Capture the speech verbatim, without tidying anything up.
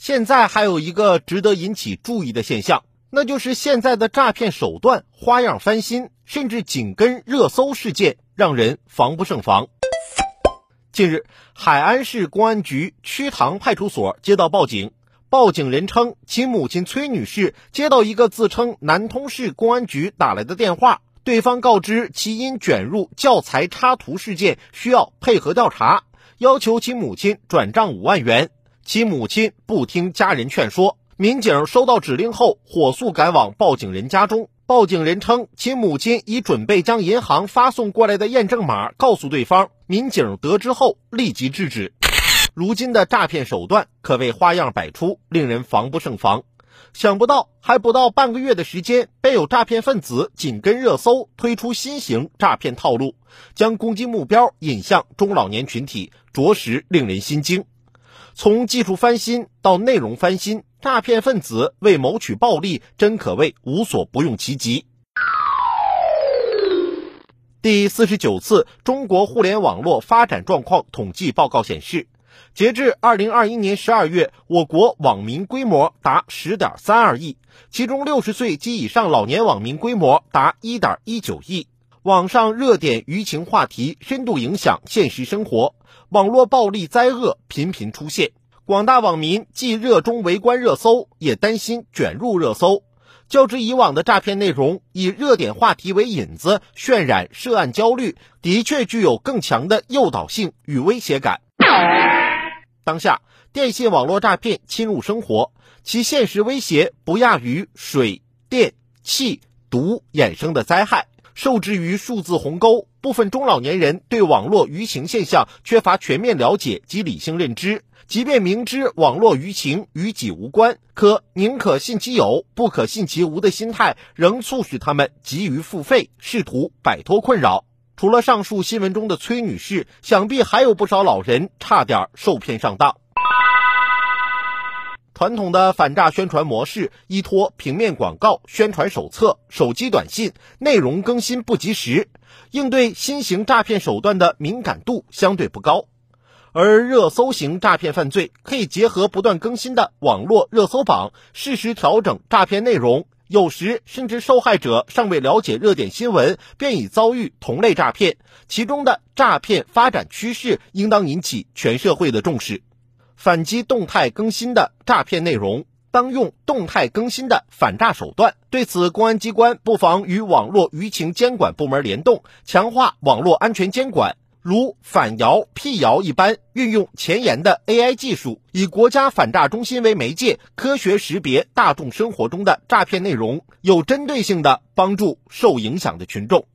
现在还有一个值得引起注意的现象，那就是现在的诈骗手段花样翻新，甚至紧跟热搜事件，让人防不胜防。近日，海安市公安局瞿塘派出所接到报警，报警人称其母亲崔女士接到一个自称南通市公安局打来的电话，对方告知其因卷入教材插图事件需要配合调查，要求其母亲转账五万元。其母亲不听家人劝说，民警收到指令后火速赶往报警人家中。报警人称其母亲已准备将银行发送过来的验证码告诉对方，民警得知后立即制止。如今的诈骗手段可谓花样百出，令人防不胜防。想不到还不到半个月的时间，便有诈骗分子紧跟热搜推出新型诈骗套路，将攻击目标引向中老年群体，着实令人心惊。从技术翻新到内容翻新，诈骗分子为谋取暴利，真可谓无所不用其极。第四十九次中国互联网络发展状况统计报告显示，截至二零二一年十二月，我国网民规模达 十点三二亿，其中六十岁及以上老年网民规模达 一点一九亿。网上热点舆情话题深度影响现实生活，网络暴力灾厄频频出现，广大网民既热衷围观热搜，也担心卷入热搜。较之以往的诈骗内容以热点话题为引子渲染涉案焦虑，的确具有更强的诱导性与威胁感。当下电信网络诈骗侵入生活，其现实威胁不亚于水电气毒衍生的灾害。受制于数字鸿沟，部分中老年人对网络舆情现象缺乏全面了解及理性认知，即便明知网络舆情与己无关，可宁可信其有不可信其无的心态仍促使他们急于付费，试图摆脱困扰。除了上述新闻中的崔女士，想必还有不少老人差点受骗上当。传统的反诈宣传模式依托平面广告、宣传手册、手机短信，内容更新不及时，应对新型诈骗手段的敏感度相对不高。而热搜型诈骗犯罪可以结合不断更新的网络热搜榜，适时调整诈骗内容，有时甚至受害者尚未了解热点新闻便已遭遇同类诈骗，其中的诈骗发展趋势应当引起全社会的重视。反击动态更新的诈骗内容，当用动态更新的反诈手段。对此，公安机关不妨与网络舆情监管部门联动，强化网络安全监管，如反谣、辟谣一般，运用前沿的 A I 技术，以国家反诈中心为媒介，科学识别大众生活中的诈骗内容，有针对性地帮助受影响的群众。